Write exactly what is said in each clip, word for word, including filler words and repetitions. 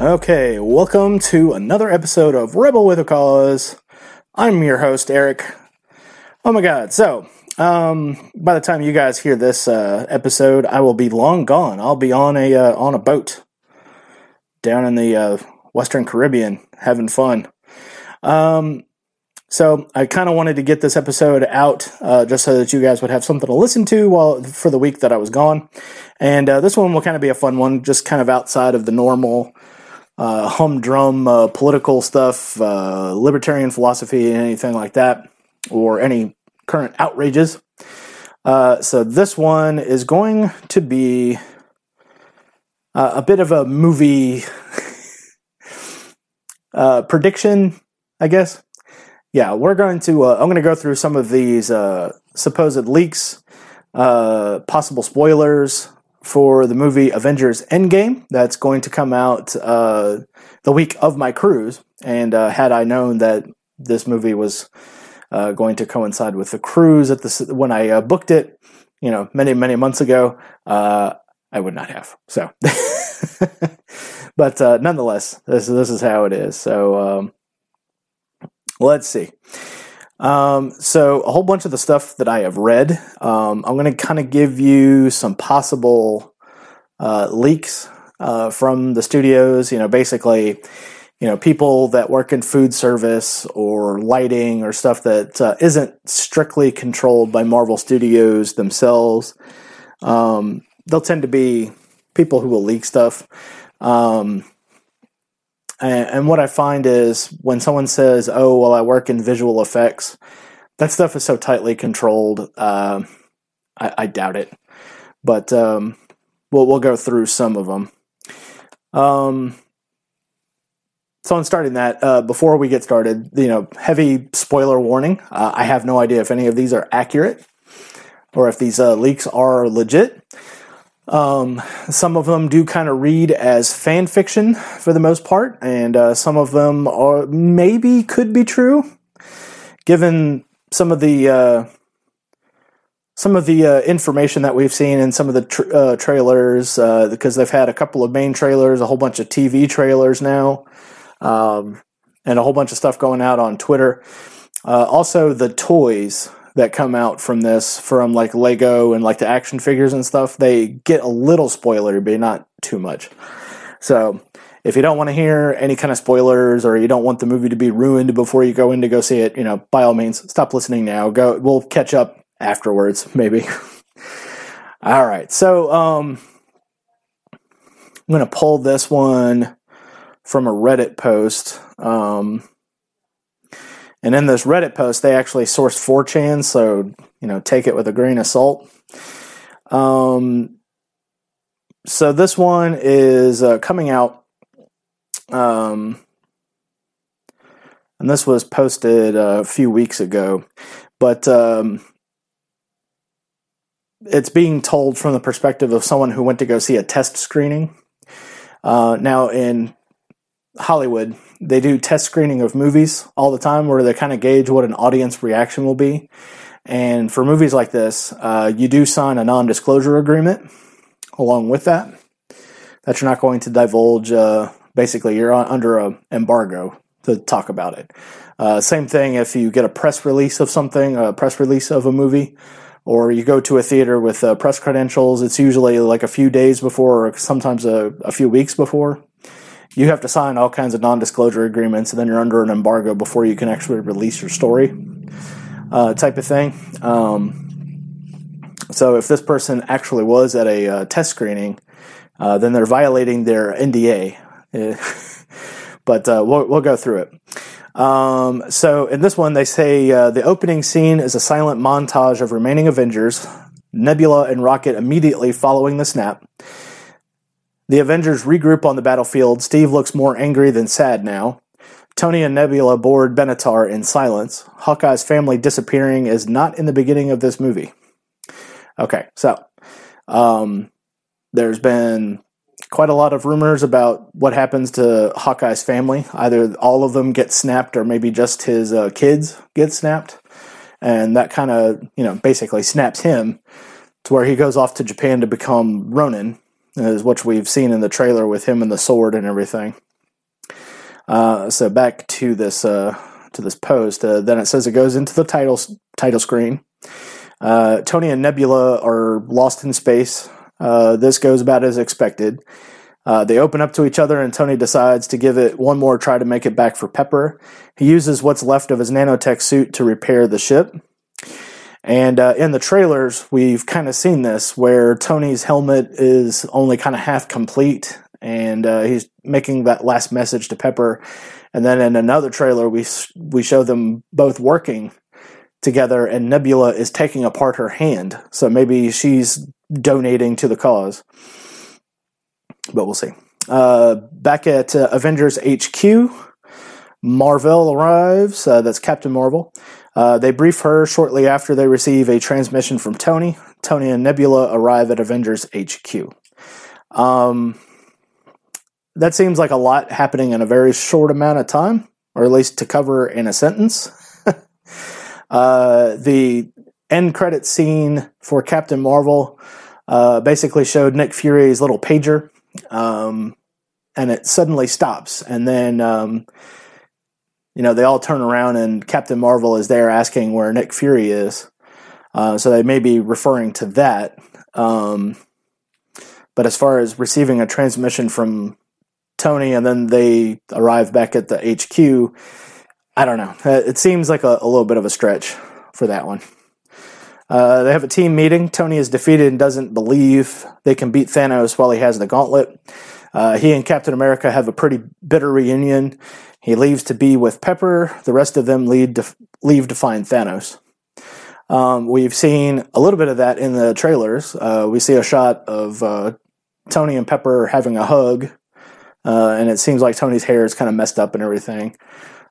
Okay, welcome to another episode of Rebel with a Cause. I'm your host, Eric. Oh my god, so, um, by the time you guys hear this uh, episode, I will be long gone. I'll be on a uh, on a boat down in the uh, Western Caribbean having fun. Um, so, I kind of wanted to get this episode out uh, just so that you guys would have something to listen to while for the week that I was gone. And uh, this one will kind of be a fun one, just kind of outside of the normal Uh, humdrum uh, political stuff, uh, libertarian philosophy, anything like that, or any current outrages. Uh, so this one is going to be uh, a bit of a movie uh, prediction, I guess. Yeah, we're going to. Uh, I'm going to go through some of these uh, supposed leaks, uh, possible spoilers for the movie Avengers Endgame that's going to come out uh, the week of my cruise. And uh, had I known that this movie was uh, going to coincide with the cruise at the when I uh, booked it, you know, many, many months ago, uh, I would not have. So, but uh, nonetheless, this, this is how it is. So, um, let's see. Um, so a whole bunch of the stuff that I have read, um, I'm going to kind of give you some possible, uh, leaks, uh, from the studios, you know, basically, you know, people that work in food service or lighting or stuff that uh, isn't strictly controlled by Marvel Studios themselves. Um, they'll tend to be people who will leak stuff. Um, And what I find is when someone says, oh, well, I work in visual effects, that stuff is so tightly controlled, uh, I, I doubt it. But um, we'll, we'll go through some of them. Um, so on starting that, uh, before we get started, you know, heavy spoiler warning. Uh, I have no idea if any of these are accurate or if these uh, leaks are legit. Um, some of them do kind of read as fan fiction for the most part, and uh, some of them are maybe could be true, given some of the uh, some of the uh, information that we've seen in some of the tra- uh, trailers. Uh, because they've had a couple of main trailers, a whole bunch of T V trailers now, um, and a whole bunch of stuff going out on Twitter. Uh, also, the toys that come out from this, from like Lego and like the action figures and stuff, they get a little spoilery, but not too much. So if you don't want to hear any kind of spoilers or you don't want the movie to be ruined before you go in to go see it, you know, by all means, stop listening now. Go, we'll catch up afterwards, maybe. All right, so um, I'm going to pull this one from a Reddit post. Um, And in this Reddit post, they actually sourced four chan, so, you know, take it with a grain of salt. Um, so this one is uh, coming out, um, and this was posted a few weeks ago, but um, it's being told from the perspective of someone who went to go see a test screening. Uh, now, in Hollywood, they do test screening of movies all the time where they kind of gauge what an audience reaction will be. And for movies like this, uh, you do sign a non-disclosure agreement along with that, that you're not going to divulge. Uh, basically, you're on, under an embargo to talk about it. Uh, same thing if you get a press release of something, a press release of a movie, or you go to a theater with uh, press credentials. It's usually like a few days before or sometimes a, a few weeks before. You have to sign all kinds of non-disclosure agreements, and then you're under an embargo before you can actually release your story, uh, type of thing. Um, so if this person actually was at a uh, test screening, uh, then they're violating their N D A. but uh, we'll, we'll go through it. Um, so in this one, they say uh, the opening scene is a silent montage of remaining Avengers, Nebula and Rocket immediately following the snap. The Avengers regroup on the battlefield. Steve looks more angry than sad now. Tony and Nebula board Benatar in silence. Hawkeye's family disappearing is not in the beginning of this movie. Okay, so um, there's been quite a lot of rumors about what happens to Hawkeye's family. Either all of them get snapped or maybe just his uh, kids get snapped. And that kind of, you know, basically snaps him to where he goes off to Japan to become Ronin, which we've seen in the trailer with him and the sword and everything. Uh, so back to this uh, to this post. Uh, then it says it goes into the title title screen. Uh, Tony and Nebula are lost in space. Uh, this goes about as expected. Uh, they open up to each other, and Tony decides to give it one more try to make it back for Pepper. He uses what's left of his nanotech suit to repair the ship. And uh, in the trailers, we've kind of seen this, where Tony's helmet is only kind of half complete, and uh, he's making that last message to Pepper. And then in another trailer, we we show them both working together, and Nebula is taking apart her hand. So maybe she's donating to the cause. But we'll see. Uh, back at uh, Avengers H Q, Marvel arrives. Uh, that's Captain Marvel. Uh, they brief her shortly after they receive a transmission from Tony. Tony and Nebula arrive at Avengers H Q. Um, that seems like a lot happening in a very short amount of time, or at least to cover in a sentence. uh, the end credit scene for Captain Marvel uh, basically showed Nick Fury's little pager. Um, and it suddenly stops, and then um, you know, they all turn around, and Captain Marvel is there asking where Nick Fury is. Uh, so they may be referring to that. Um, but as far as receiving a transmission from Tony, and then they arrive back at the H Q, I don't know. It seems like a, a little bit of a stretch for that one. Uh, they have a team meeting. Tony is defeated and doesn't believe they can beat Thanos while he has the gauntlet. Uh, he and Captain America have a pretty bitter reunion. He leaves to be with Pepper. The rest of them lead to, leave to find Thanos. Um, we've seen a little bit of that in the trailers. Uh, we see a shot of uh, Tony and Pepper having a hug, uh, and it seems like Tony's hair is kind of messed up and everything.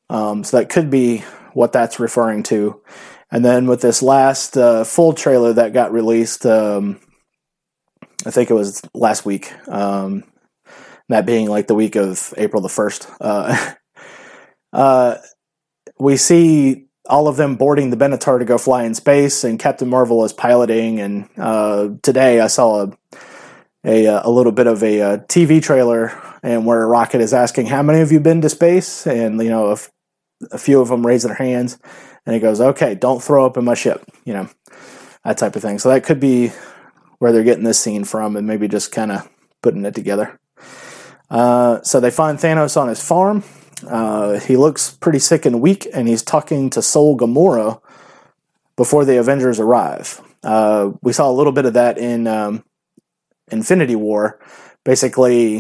Um, so that could be what that's referring to. And then with this last uh, full trailer that got released, um, I think it was last week, um, that being like the week of April the first, uh, uh, we see all of them boarding the Benatar to go fly in space, and Captain Marvel is piloting. And uh, today I saw a, a, a little bit of a, a T V trailer, and where Rocket is asking, how many of you been to space? And, you know, a, f- a few of them raise their hands. And he goes, okay, don't throw up in my ship, you know, that type of thing. So that could be where they're getting this scene from, and maybe just kind of putting it together. Uh, so they find Thanos on his farm. Uh, he looks pretty sick and weak, and he's talking to Sol Gamora before the Avengers arrive. Uh, we saw a little bit of that in um, Infinity War. Basically,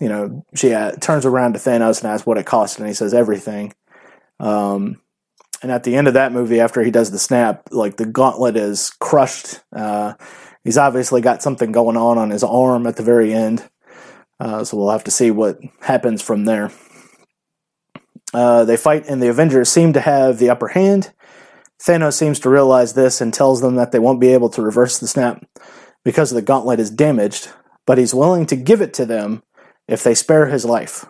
you know, she uh, turns around to Thanos and asks what it cost, and he says everything. Um, and at the end of that movie, after he does the snap, like the gauntlet is crushed. Uh, he's obviously got something going on on his arm at the very end. Uh, so we'll have to see what happens from there. Uh, they fight, and the Avengers seem to have the upper hand. Thanos seems to realize this and tells them that they won't be able to reverse the snap because the gauntlet is damaged, but he's willing to give it to them if they spare his life.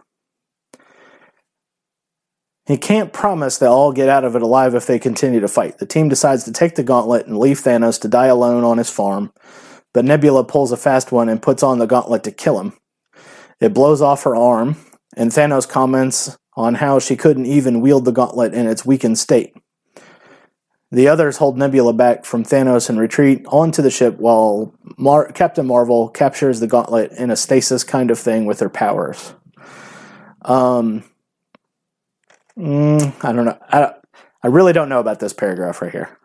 He can't promise they'll all get out of it alive if they continue to fight. The team decides to take the gauntlet and leave Thanos to die alone on his farm, but Nebula pulls a fast one and puts on the gauntlet to kill him. It blows off her arm, and Thanos comments on how she couldn't even wield the gauntlet in its weakened state. The others hold Nebula back from Thanos and retreat onto the ship while Mar- Captain Marvel captures the gauntlet in a stasis kind of thing with her powers. Um... Mm, I don't know. I, I really don't know about this paragraph right here.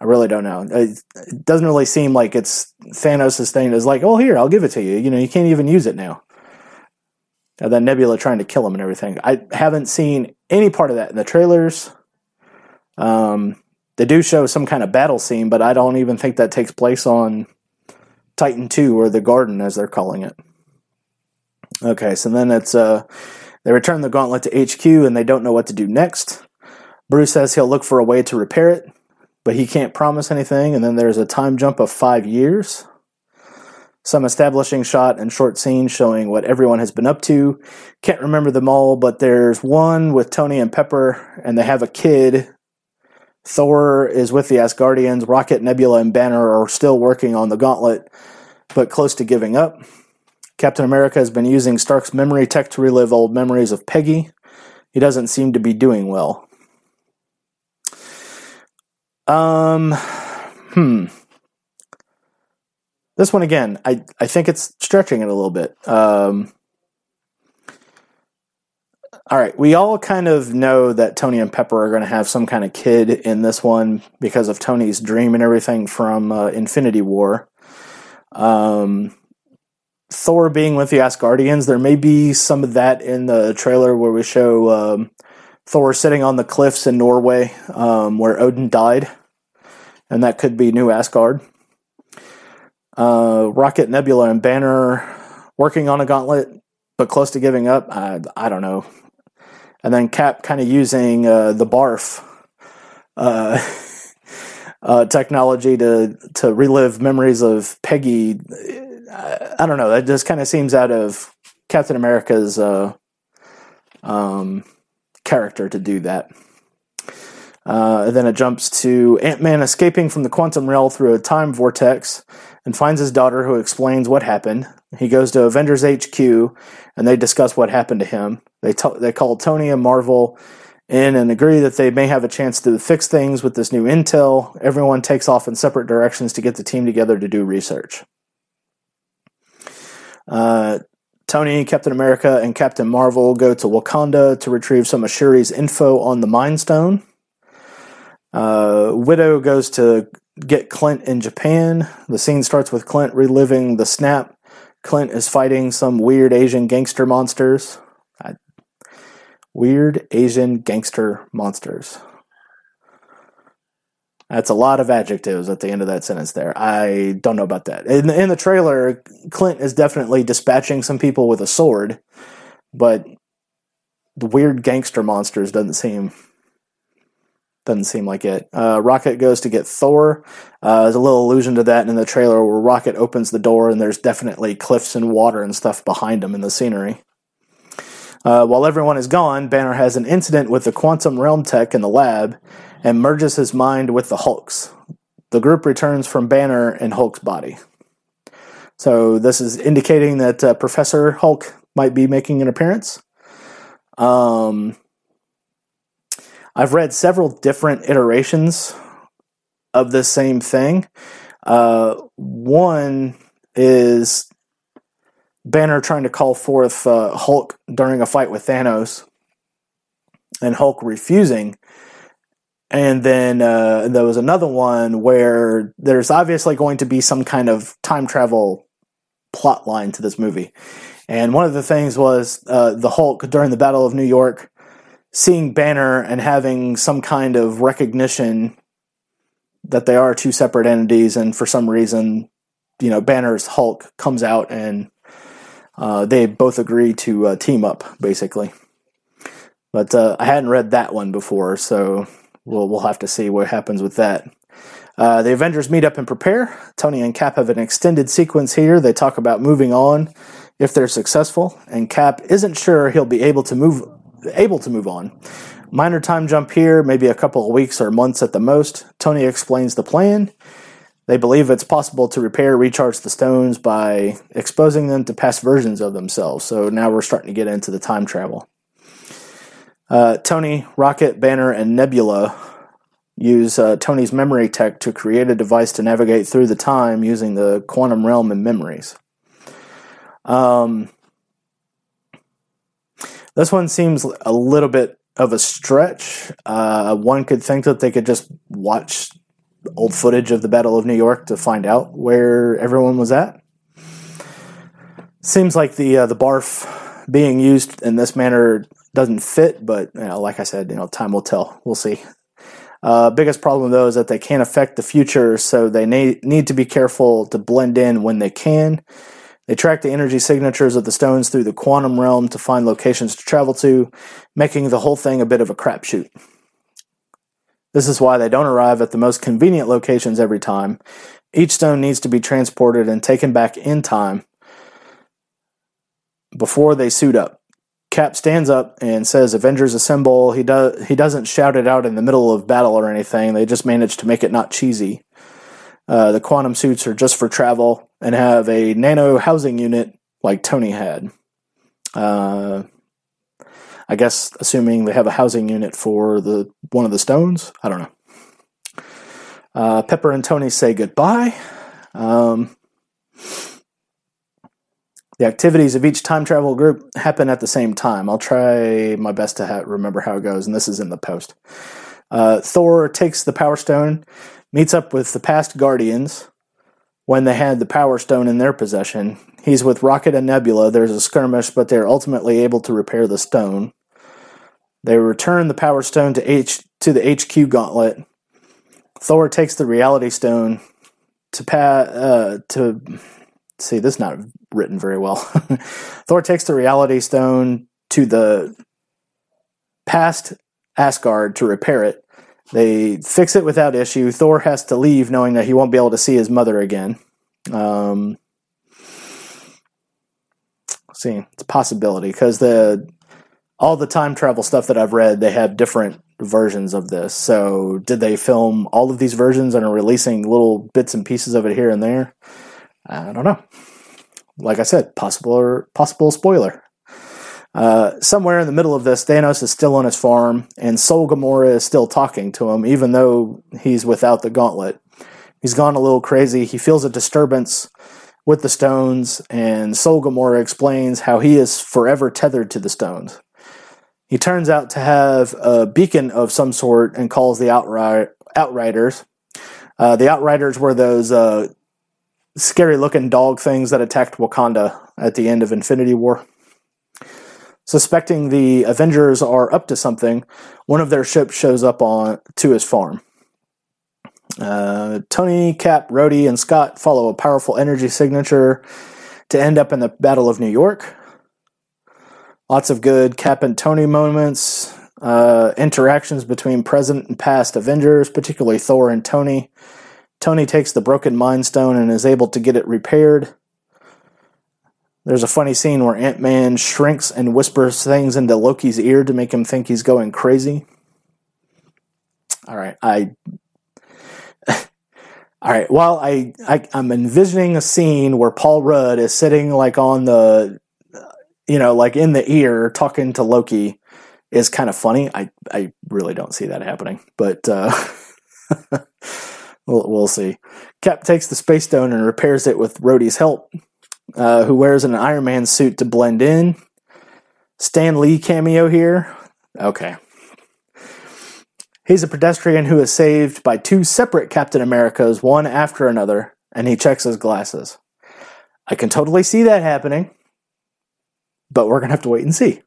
I really don't know. It, it doesn't really seem like it's Thanos' thing. It's like, oh, here, I'll give it to you. You know, you can't even use it now. And then Nebula trying to kill him and everything. I haven't seen any part of that in the trailers. Um, they do show some kind of battle scene, but I don't even think that takes place on Titan two, or the Garden, as they're calling it. Okay, so then it's... Uh, They return the gauntlet to H Q, and they don't know what to do next. Bruce says he'll look for a way to repair it, but he can't promise anything, and then there's a time jump of five years. Some establishing shot and short scene showing what everyone has been up to. Can't remember them all, but there's one with Tony and Pepper, and they have a kid. Thor is with the Asgardians. Rocket, Nebula, and Banner are still working on the gauntlet, but close to giving up. Captain America has been using Stark's memory tech to relive old memories of Peggy. He doesn't seem to be doing well. Um, hmm. This one again, I, I think it's stretching it a little bit. Um, all right, we all kind of know that Tony and Pepper are going to have some kind of kid in this one because of Tony's dream and everything from uh, Infinity War. Um, Thor being with the Asgardians, there may be some of that in the trailer where we show um, Thor sitting on the cliffs in Norway um, where Odin died, and that could be new Asgard. Uh, Rocket, Nebula, and Banner working on a gauntlet, but close to giving up. I, I don't know. And then Cap kind of using uh, the barf uh, uh, technology to to relive memories of Peggy. I, I don't know. That just kind of seems out of Captain America's uh, um, character to do that. Uh, and then it jumps to Ant-Man escaping from the Quantum Realm through a time vortex and finds his daughter, who explains what happened. He goes to Avengers H Q, and they discuss what happened to him. They t- they call Tony and Marvel in and agree that they may have a chance to fix things with this new intel. Everyone takes off in separate directions to get the team together to do research. Uh, Tony, Captain America, and Captain Marvel go to Wakanda to retrieve some of Shuri's info on the Mind Stone. Uh, Widow goes to get Clint in Japan. The scene starts with Clint reliving the snap. Clint is fighting some weird Asian gangster monsters. I, weird Asian gangster monsters. That's a lot of adjectives at the end of that sentence there. I don't know about that. In the, in the trailer, Clint is definitely dispatching some people with a sword, but the weird gangster monsters doesn't seem... Doesn't seem like it. Uh, Rocket goes to get Thor. Uh, there's a little allusion to that in the trailer where Rocket opens the door and there's definitely cliffs and water and stuff behind him in the scenery. Uh, while everyone is gone, Banner has an incident with the Quantum Realm tech in the lab and merges his mind with the Hulk's. The group returns from Banner and Hulk's body. So this is indicating that uh, Professor Hulk might be making an appearance. Um... I've read several different iterations of this same thing. Uh, one is Banner trying to call forth uh, Hulk during a fight with Thanos, and Hulk refusing. And then uh, there was another one where there's obviously going to be some kind of time travel plot line to this movie. And one of the things was uh, the Hulk during the Battle of New York seeing Banner and having some kind of recognition that they are two separate entities, and for some reason, you know, Banner's Hulk comes out and uh, they both agree to uh, team up, basically. But uh, I hadn't read that one before, so we'll we'll have to see what happens with that. Uh, the Avengers meet up and prepare. Tony and Cap have an extended sequence here. They talk about moving on if they're successful, and Cap isn't sure he'll be able to move able to move on. Minor time jump here, maybe a couple of weeks or months at the most. Tony explains the plan. They believe it's possible to repair, recharge the stones by exposing them to past versions of themselves. So now we're starting to get into the time travel. Uh, Tony, Rocket, Banner, and Nebula use uh, Tony's memory tech to create a device to navigate through the time using the quantum realm and memories. Um... This one seems a little bit of a stretch. Uh, one could think that they could just watch old footage of the Battle of New York to find out where everyone was at. Seems like the uh, the barf being used in this manner doesn't fit, but you know, like I said, you know, time will tell. We'll see. Uh, biggest problem, though, is that they can't affect the future, so they na- need to be careful to blend in when they can. They track the energy signatures of the stones through the quantum realm to find locations to travel to, making the whole thing a bit of a crapshoot. This is why they don't arrive at the most convenient locations every time. Each stone needs to be transported and taken back in time before they suit up. Cap stands up and says, "Avengers assemble." He does. He doesn't shout it out in the middle of battle or anything. They just manage to make it not cheesy. Uh, the quantum suits are just for travel and have a nano housing unit like Tony had. Uh, I guess assuming they have a housing unit for the one of the stones. I don't know. Uh, Pepper and Tony say goodbye. Um, the activities of each time travel group happen at the same time. I'll try my best to ha- remember how it goes, and this is in the post. Uh, Thor takes the Power Stone, meets up with the past Guardians when they had the Power Stone in their possession. He's with Rocket and Nebula. There's a skirmish, but they're ultimately able to repair the stone. They return the Power Stone to H- to the H Q gauntlet. Thor takes the Reality Stone to... Pa- uh, to see, this is not written very well. Thor takes the Reality Stone to the past Asgard to repair it. They fix it without issue. Thor has to leave knowing that he won't be able to see his mother again. Um, let's see, it's a possibility because the all the time travel stuff that I've read, they have different versions of this. So did they film all of these versions and are releasing little bits and pieces of it here and there? I don't know. Like I said, possible or possible spoiler. Uh, somewhere in the middle of this, Thanos is still on his farm, and Sol Gamora is still talking to him, even though he's without the gauntlet. He's gone a little crazy. He feels a disturbance with the stones, and Sol Gamora explains how he is forever tethered to the stones. He turns out to have a beacon of some sort and calls the Outri- Outriders. Uh, the Outriders were those uh, scary-looking dog things that attacked Wakanda at the end of Infinity War. Suspecting the Avengers are up to something, one of their ships shows up on to his farm. Uh, Tony, Cap, Rhodey, and Scott follow a powerful energy signature to end up in the Battle of New York. Lots of good Cap and Tony moments, uh, interactions between present and past Avengers, particularly Thor and Tony. Tony takes the broken Mind Stone and is able to get it repaired. There's a funny scene where Ant-Man shrinks and whispers things into Loki's ear to make him think he's going crazy. All right, I... All right, while I, I, I'm envisioning a scene where Paul Rudd is sitting, like, on the... You know, like, in the ear, talking to Loki is kind of funny. I, I really don't see that happening, but... Uh, we'll, we'll see. Cap takes the Space Stone and repairs it with Rhodey's help. Uh, who wears an Iron Man suit to blend in. Stan Lee cameo here. Okay. He's a pedestrian who is saved by two separate Captain Americas, one after another, and he checks his glasses. I can totally see that happening, but we're going to have to wait and see.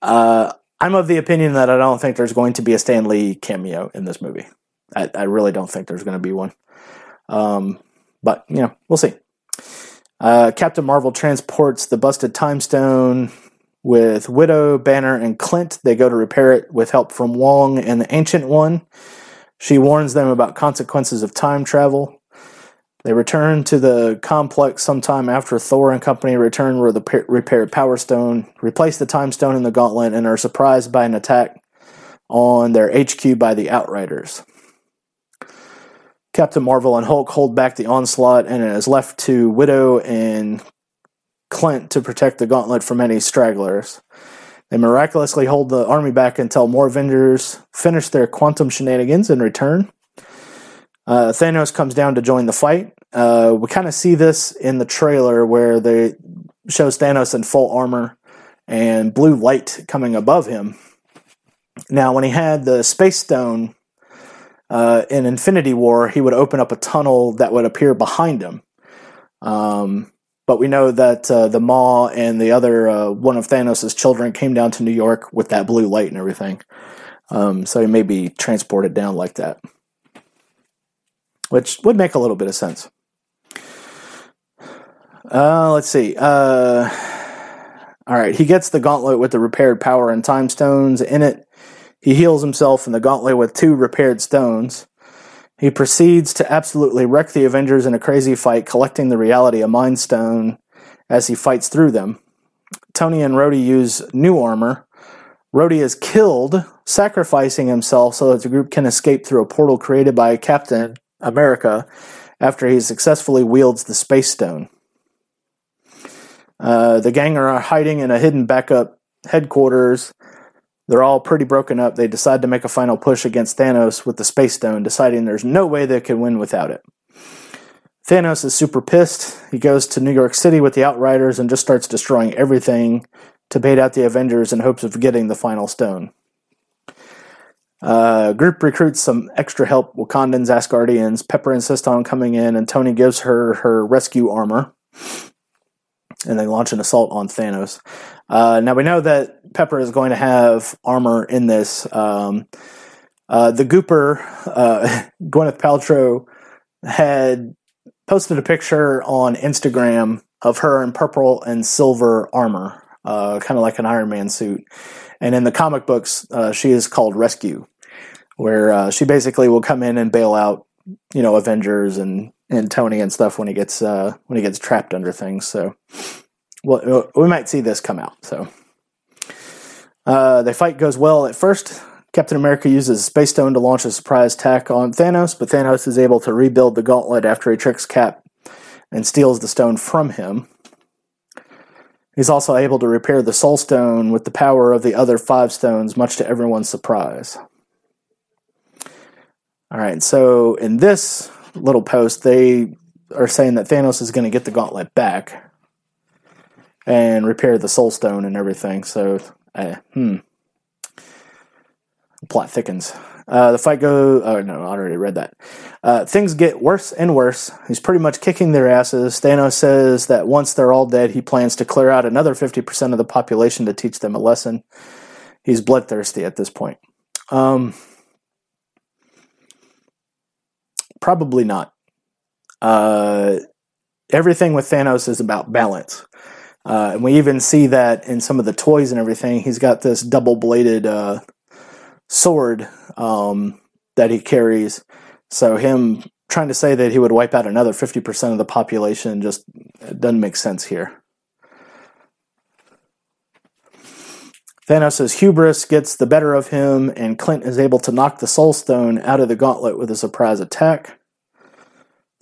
Uh, I'm of the opinion that I don't think there's going to be a Stan Lee cameo in this movie. I, I really don't think there's going to be one. Um, but, you know, we'll see. Uh, Captain Marvel transports the busted Time Stone with Widow, Banner, and Clint. They go to repair it with help from Wong and the Ancient One. She warns them about consequences of time travel. They return to the complex sometime after Thor and company return with the pa- repaired Power Stone, replace the Time Stone in the gauntlet, and are surprised by an attack on their H Q by the Outriders. Captain Marvel and Hulk hold back the onslaught, and it is left to Widow and Clint to protect the gauntlet from any stragglers. They miraculously hold the army back until more Avengers finish their quantum shenanigans and return. Uh, Thanos comes down to join the fight. Uh, we kind of see this in the trailer where they show Thanos in full armor and blue light coming above him. Now, when he had the Space Stone... Uh, in Infinity War, he would open up a tunnel that would appear behind him. Um, but we know that uh, the Maw and the other uh, one of Thanos' children came down to New York with that blue light and everything. Um, so he may be transported down like that. Which would make a little bit of sense. Uh, let's see. Uh, all right, he gets the gauntlet with the repaired power and time stones in it. He heals himself in the gauntlet with two repaired stones. He proceeds to absolutely wreck the Avengers in a crazy fight, collecting the reality of Mind Stone as he fights through them. Tony and Rhodey use new armor. Rhodey is killed, sacrificing himself so that the group can escape through a portal created by Captain America after he successfully wields the Space Stone. Uh, the gang are hiding in a hidden backup headquarters. They're all pretty broken up. They decide to make a final push against Thanos with the Space Stone, deciding there's no way they can win without it. Thanos is super pissed. He goes to New York City with the Outriders and just starts destroying everything to bait out the Avengers in hopes of getting the final stone. Uh, group recruits some extra help, Wakandans, Asgardians. Pepper insists on coming in, and Tony gives her her rescue armor. And they launch an assault on Thanos. Uh, now we know that Pepper is going to have armor in this. Um, uh, the Gooper, uh, Gwyneth Paltrow, had posted a picture on Instagram of her in purple and silver armor, uh, kind of like an Iron Man suit. And in the comic books, uh, she is called Rescue, where uh, she basically will come in and bail out, you know, Avengers and, and Tony and stuff when he gets uh, when he gets trapped under things. So, well, we might see this come out. So, uh, the fight goes well at first. Captain America uses Space Stone to launch a surprise attack on Thanos, but Thanos is able to rebuild the gauntlet after he tricks Cap and steals the stone from him. He's also able to repair the Soul Stone with the power of the other five stones, much to everyone's surprise. All right, so in this little post, they are saying that Thanos is going to get the gauntlet back and repair the Soul Stone and everything, so, uh, hmm. The plot thickens. Uh, the fight goes... Oh, no, I already read that. Uh, things get worse and worse. He's pretty much kicking their asses. Thanos says that once they're all dead, he plans to clear out another fifty percent of the population to teach them a lesson. He's bloodthirsty at this point. Um, probably not. Uh, everything with Thanos is about balance. Uh, and we even see that in some of the toys and everything. He's got this double-bladed... Uh, sword um, that he carries. So him trying to say that he would wipe out another fifty percent of the population just doesn't make sense here. Thanos' hubris gets the better of him, and Clint is able to knock the Soul Stone out of the gauntlet with a surprise attack.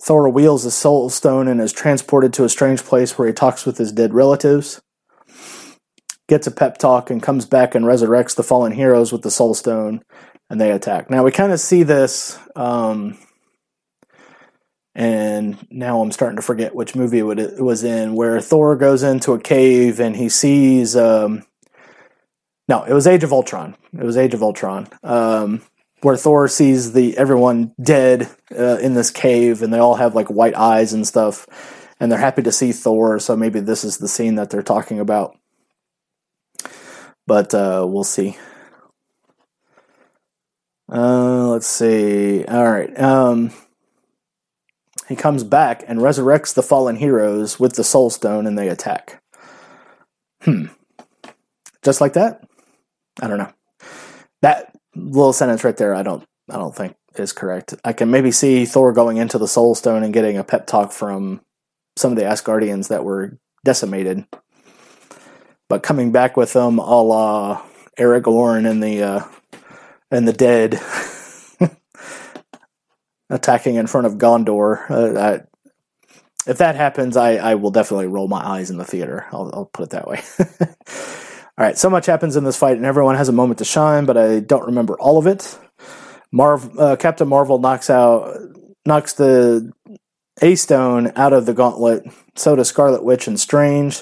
Thor wields the Soul Stone and is transported to a strange place where he talks with his dead relatives, gets a pep talk, and comes back and resurrects the fallen heroes with the Soul Stone, and they attack. Now, we kind of see this, um, and now I'm starting to forget which movie it was in, where Thor goes into a cave and he sees... Um, no, it was Age of Ultron. It was Age of Ultron, um, where Thor sees the everyone dead uh, in this cave, and they all have, like, white eyes and stuff, and they're happy to see Thor, so maybe this is the scene that they're talking about. But uh, we'll see. Uh, let's see. All right. Um, he comes back and resurrects the fallen heroes with the Soul Stone, and they attack. Hmm. Just like that? I don't know. That little sentence right there, I don't, I don't think is correct. I can maybe see Thor going into the Soul Stone and getting a pep talk from some of the Asgardians that were decimated, but coming back with them, a la Aragorn and the uh, and the dead attacking in front of Gondor. Uh, I, if that happens, I, I will definitely roll my eyes in the theater. I'll, I'll put it that way. All right, so much happens in this fight, and everyone has a moment to shine, but I don't remember all of it. Marv, uh, Captain Marvel knocks out knocks the A-Stone out of the gauntlet. So does Scarlet Witch and Strange.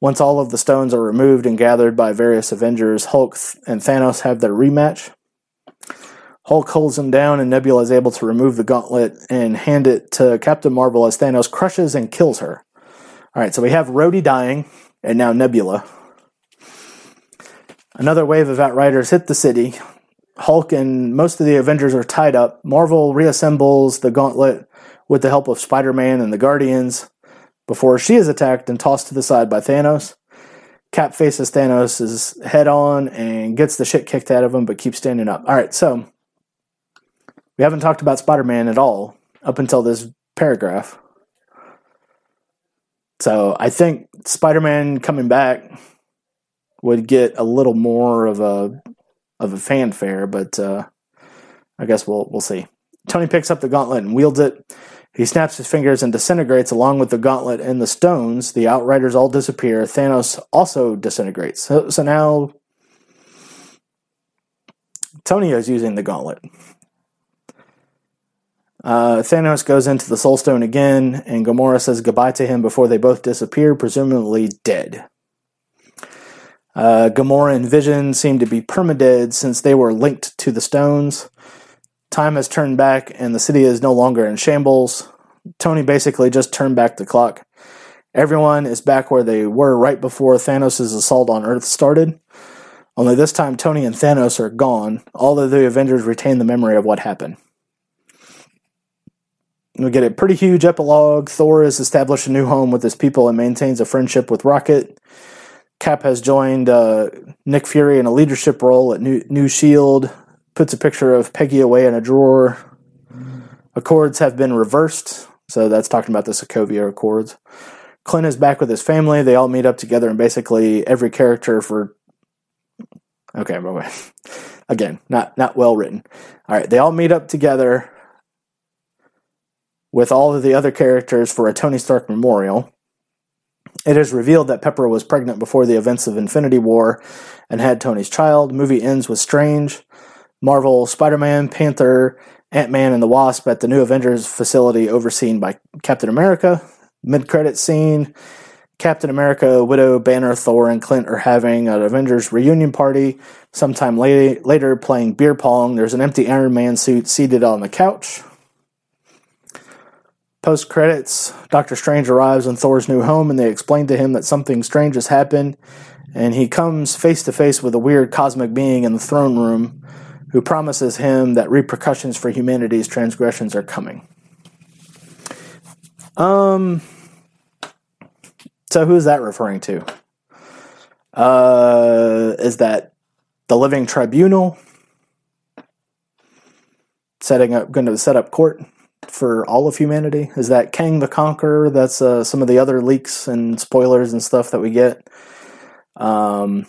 Once all of the stones are removed and gathered by various Avengers, Hulk and Thanos have their rematch. Hulk holds him down, and Nebula is able to remove the gauntlet and hand it to Captain Marvel as Thanos crushes and kills her. All right, so we have Rhodey dying, and now Nebula. Another wave of Outriders hit the city. Hulk and most of the Avengers are tied up. Marvel reassembles the gauntlet with the help of Spider-Man and the Guardians, before she is attacked and tossed to the side by Thanos. Cap faces Thanos' head on and gets the shit kicked out of him, but keeps standing up. All right, so we haven't talked about Spider-Man at all up until this paragraph. So I think Spider-Man coming back would get a little more of a of a fanfare, but uh, I guess we'll we'll see. Tony picks up the gauntlet and wields it. He snaps his fingers and disintegrates along with the gauntlet and the stones. The Outriders all disappear. Thanos also disintegrates. So, so now Tony is using the gauntlet. Uh, Thanos goes into the Soul Stone again, and Gamora says goodbye to him before they both disappear, presumably dead. Uh, Gamora and Vision seem to be permadead since they were linked to the stones. Time has turned back, and the city is no longer in shambles. Tony basically just turned back the clock. Everyone is back where they were right before Thanos' assault on Earth started. Only this time, Tony and Thanos are gone, although the Avengers retain the memory of what happened. We get a pretty huge epilogue. Thor has established a new home with his people and maintains a friendship with Rocket. Cap has joined uh, Nick Fury in a leadership role at New, New S H I E L D, puts a picture of Peggy away in a drawer. Accords have been reversed, so that's talking about the Sokovia Accords. Clint is back with his family. They all meet up together, and basically every character for... Okay, by the way. Again, not, not well written. All right, they all meet up together with all of the other characters for a Tony Stark memorial. It is revealed that Pepper was pregnant before the events of Infinity War and had Tony's child. Movie ends with Strange, Marvel, Spider-Man, Panther, Ant-Man, and the Wasp at the new Avengers facility overseen by Captain America. Mid-credits scene, Captain America, Widow, Banner, Thor, and Clint are having an Avengers reunion party. Sometime later, playing beer pong, there's an empty Iron Man suit seated on the couch. Post-credits, Doctor Strange arrives in Thor's new home, and they explain to him that something strange has happened, and he comes face-to-face with a weird cosmic being in the throne room who promises him that repercussions for humanity's transgressions are coming. Um, so who is that referring to? Uh, is that the Living Tribunal? Setting up, going to set up court for all of humanity? Is that Kang the Conqueror? That's uh, some of the other leaks and spoilers and stuff that we get. Um,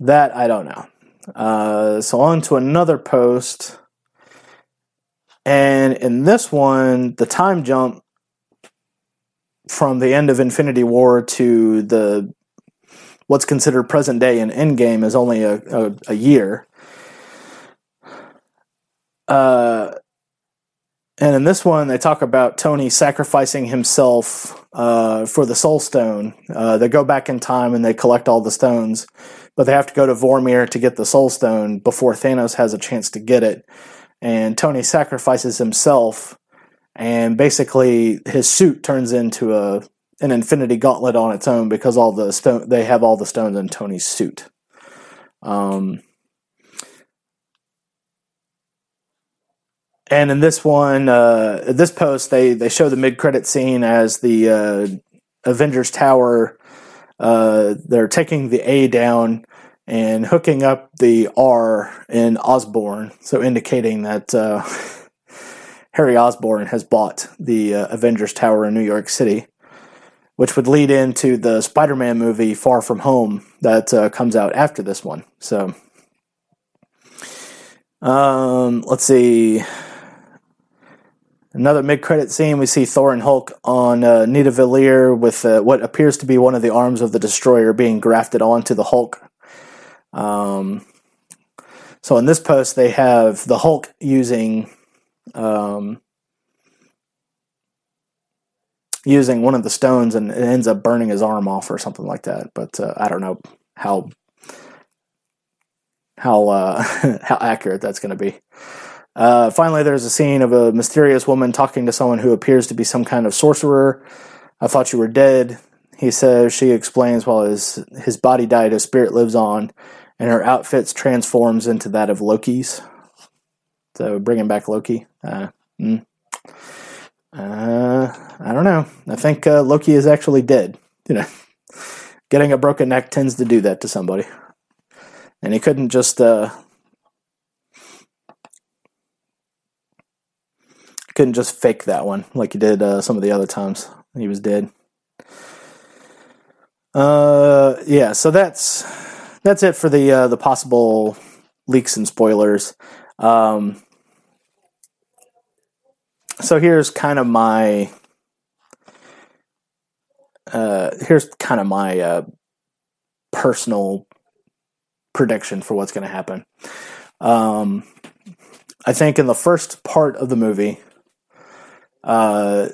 that, I don't know. Uh, so on to another post. And in this one, the time jump from the end of Infinity War to the what's considered present day in Endgame is only a, a, a year. Uh... And in this one, they talk about Tony sacrificing himself uh, for the Soul Stone. Uh, they go back in time and they collect all the stones, but they have to go to Vormir to get the Soul Stone before Thanos has a chance to get it. And Tony sacrifices himself, and basically his suit turns into a an infinity gauntlet on its own because all the stone they have all the stones in Tony's suit. Um. And in this one, uh, this post, they, they show the mid-credit scene as the uh, Avengers Tower, uh, they're taking the A down and hooking up the R in Osborn, so indicating that uh, Harry Osborn has bought the uh, Avengers Tower in New York City, which would lead into the Spider-Man movie Far From Home that uh, comes out after this one. So, um, let's see... Another mid-credit scene, we see Thor and Hulk on uh, Nita Villier with uh, what appears to be one of the arms of the Destroyer being grafted onto the Hulk. Um, so in this post, they have the Hulk using um, using one of the stones, and it ends up burning his arm off or something like that. But uh, I don't know how how uh, how accurate that's going to be. Uh, finally, there's a scene of a mysterious woman talking to someone who appears to be some kind of sorcerer. I thought you were dead, he says. She explains while his, his body died, his spirit lives on, and her outfit transforms into that of Loki's. So, bringing back Loki. Uh, mm. uh, I don't know. I think uh, Loki is actually dead. You know, getting a broken neck tends to do that to somebody. And he couldn't just... Uh, Couldn't just fake that one like he did uh, some of the other times when he was dead. Uh, yeah, so that's that's it for the uh, the possible leaks and spoilers. Um, so here's kind of my uh, here's kind of my uh, personal prediction for what's going to happen. Um, I think in the first part of the movie, uh,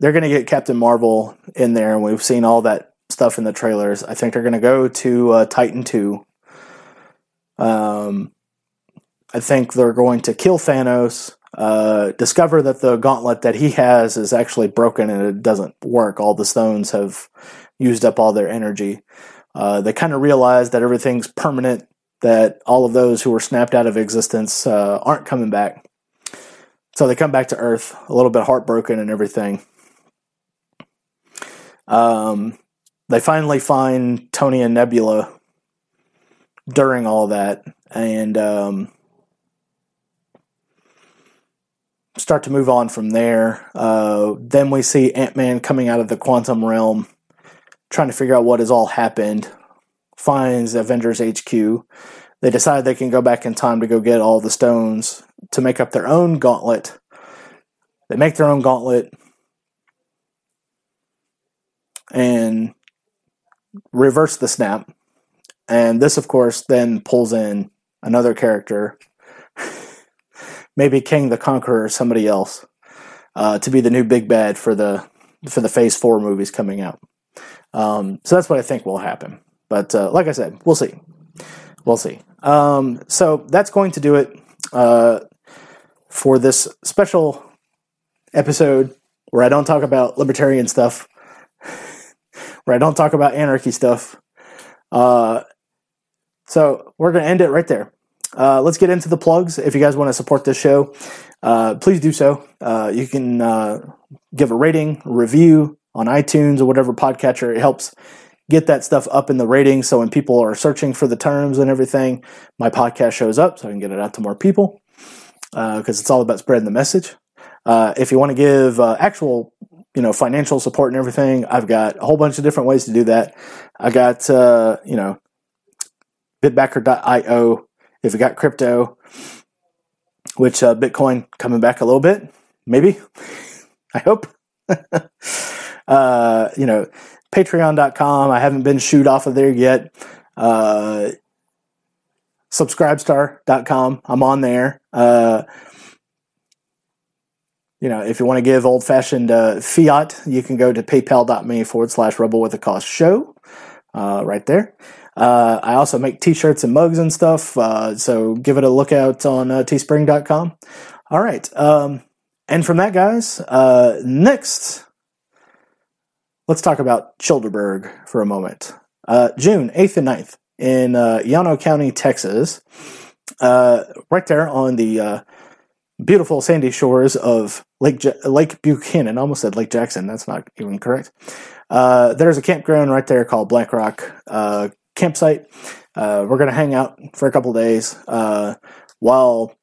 they're going to get Captain Marvel in there, and we've seen all that stuff in the trailers. I think they're going to go to uh, Titan two. Um, I think they're going to kill Thanos, uh, discover that the gauntlet that he has is actually broken and it doesn't work. All the stones have used up all their energy. Uh, they kind of realize that everything's permanent, that all of those who were snapped out of existence uh, aren't coming back. So they come back to Earth, a little bit heartbroken and everything. Um, they finally find Tony and Nebula during all that, and um, start to move on from there. Uh, then we see Ant-Man coming out of the Quantum Realm, trying to figure out what has all happened, finds Avengers H Q. They decide they can go back in time to go get all the stones to make up their own gauntlet. They make their own gauntlet and reverse the snap. And this, of course, then pulls in another character, maybe King the Conqueror or somebody else, uh, to be the new big bad for the for the Phase Four movies coming out. Um, so that's what I think will happen. But uh, like I said, we'll see. We'll see. Um, so that's going to do it uh, for this special episode where I don't talk about libertarian stuff, where I don't talk about anarchy stuff. Uh, so we're going to end it right there. Uh, let's get into the plugs. If you guys want to support this show, uh, please do so. Uh, you can uh, give a rating, review on iTunes or whatever podcatcher. It helps get that stuff up in the ratings, so when people are searching for the terms and everything, my podcast shows up so I can get it out to more people, because uh, it's all about spreading the message. Uh, if you want to give uh, actual you know, financial support and everything, I've got a whole bunch of different ways to do that. I got, uh, you know, bitbacker dot io if you got crypto, which uh, Bitcoin coming back a little bit, maybe. I hope. uh, you know, patreon dot com. I haven't been shooed off of there yet. Uh, subscribestar dot com. I'm on there. Uh, You know, if you want to give old-fashioned uh, fiat, you can go to paypal.me forward slash rebel with a cause show uh, right there. Uh, I also make T-shirts and mugs and stuff, uh, so give it a look out on uh, teespring dot com. All right. Um, and from that, guys, uh, next, let's talk about Childeberg for a moment. Uh, June eighth and ninth in uh, Llano County, Texas, uh, right there on the uh, beautiful sandy shores of Lake ja- Lake Buchanan. I almost said Lake Jackson. That's not even correct. Uh, there's a campground right there called Black Rock uh, Campsite. Uh, we're going to hang out for a couple days uh, while,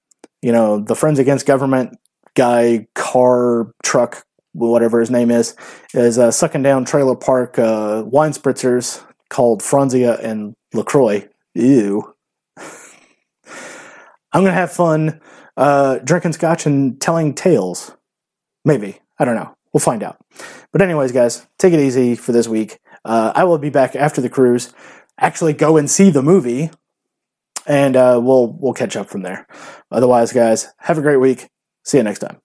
you know, the Friends Against Government guy, car, truck, whatever his name is, is uh, sucking down trailer park uh, wine spritzers called Franzia and LaCroix. Ew. I'm going to have fun Uh, drinking scotch and telling tales. Maybe. I don't know. We'll find out. But anyways, guys, take it easy for this week. Uh, I will be back after the cruise. Actually go and see the movie, and uh, we'll we'll catch up from there. Otherwise, guys, have a great week. See you next time.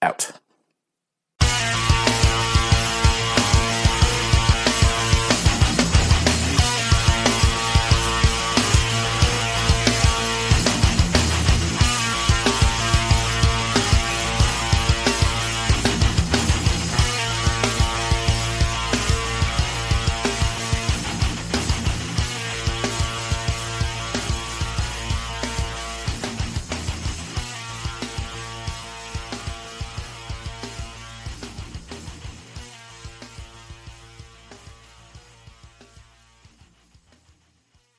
Out.